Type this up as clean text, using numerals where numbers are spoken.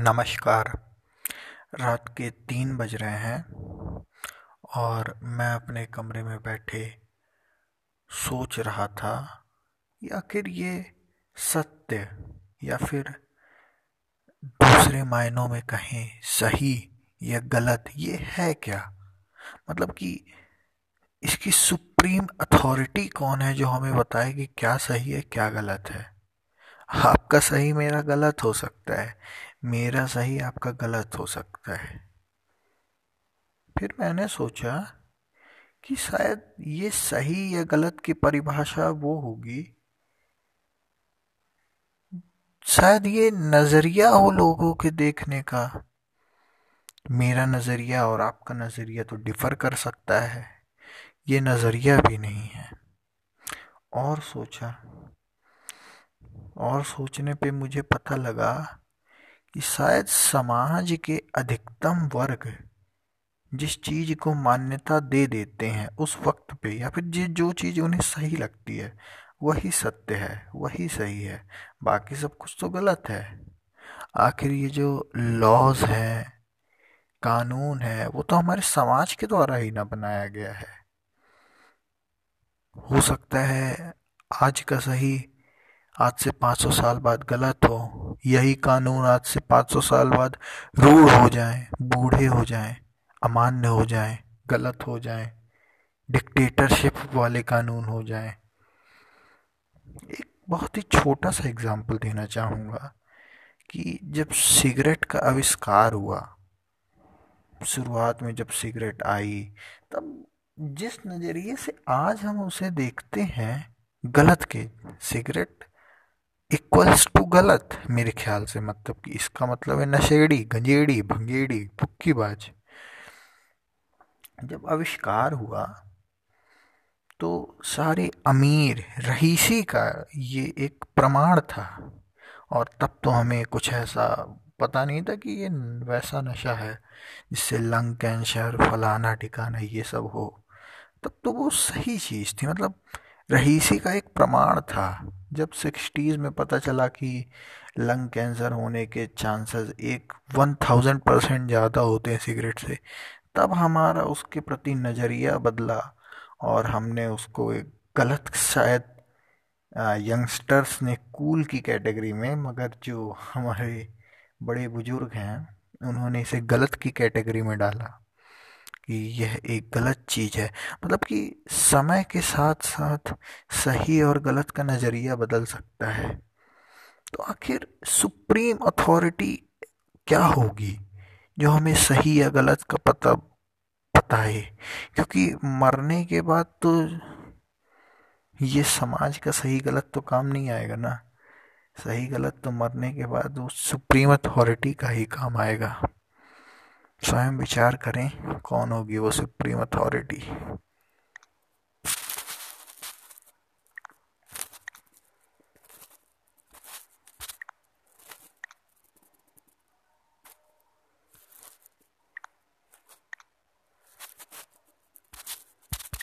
नमस्कार। रात के 3 बज रहे हैं और मैं अपने कमरे में बैठे सोच रहा था कि आखिर ये सत्य या फिर दूसरे मायनों में कहें सही या गलत ये है क्या। मतलब कि इसकी सुप्रीम अथॉरिटी कौन है जो हमें बताए कि क्या सही है क्या गलत है। आपका सही मेरा गलत हो सकता है, मेरा सही आपका गलत हो सकता है। फिर मैंने सोचा कि शायद ये सही या गलत की परिभाषा वो होगी, शायद ये नज़रिया हो लोगों के देखने का। मेरा नज़रिया और आपका नज़रिया तो डिफ़र कर सकता है, ये नज़रिया भी नहीं है। और सोचा और सोचने पे मुझे पता लगा कि शायद समाज के अधिकतम वर्ग जिस चीज़ को मान्यता दे देते हैं उस वक्त पे या फिर जो चीज़ उन्हें सही लगती है वही सत्य है, वही सही है, बाकी सब कुछ तो गलत है। आखिर ये जो लॉज हैं, कानून है, वो तो हमारे समाज के द्वारा ही ना बनाया गया है। हो सकता है आज का सही आज से 500 साल बाद गलत हो, यही कानून आज से 500 साल बाद रूढ़ हो जाएं, बूढ़े हो जाएं, अमान्य हो जाएं, गलत हो जाएं, डिक्टेटरशिप वाले कानून हो जाएं। एक बहुत ही छोटा सा एग्जाम्पल देना चाहूँगा कि जब सिगरेट का आविष्कार हुआ, शुरुआत में जब सिगरेट आई, तब जिस नज़रिए से आज हम उसे देखते हैं गलत के, सिगरेट इक्वल्स टू गलत मेरे ख्याल से। मतलब कि इसका मतलब है नशेड़ी, गंजेड़ी, भंगेड़ी, पुक्कीबाज। जब आविष्कार हुआ तो सारे अमीर रईसी का ये एक प्रमाण था और तब तो हमें कुछ ऐसा पता नहीं था कि ये वैसा नशा है जिससे लंग कैंसर, फलाना ठिकाना, ये सब हो। तब तो वो सही चीज़ थी, मतलब रईसी का एक प्रमाण था। जब 60s में पता चला कि लंग कैंसर होने के चांसेस 1000% ज़्यादा होते हैं सिगरेट से, तब हमारा उसके प्रति नज़रिया बदला और हमने उसको एक गलत, शायद यंगस्टर्स ने कूल की कैटेगरी में, मगर जो हमारे बड़े बुजुर्ग हैं उन्होंने इसे गलत की कैटेगरी में डाला कि यह एक गलत चीज़ है। मतलब कि समय के साथ साथ सही और गलत का नज़रिया बदल सकता है। तो आखिर सुप्रीम अथॉरिटी क्या होगी जो हमें सही या गलत का पता है, क्योंकि मरने के बाद तो ये समाज का सही गलत तो काम नहीं आएगा ना। सही गलत तो मरने के बाद वो सुप्रीम अथॉरिटी का ही काम आएगा। स्वयं विचार करें कौन होगी वो सुप्रीम अथॉरिटी।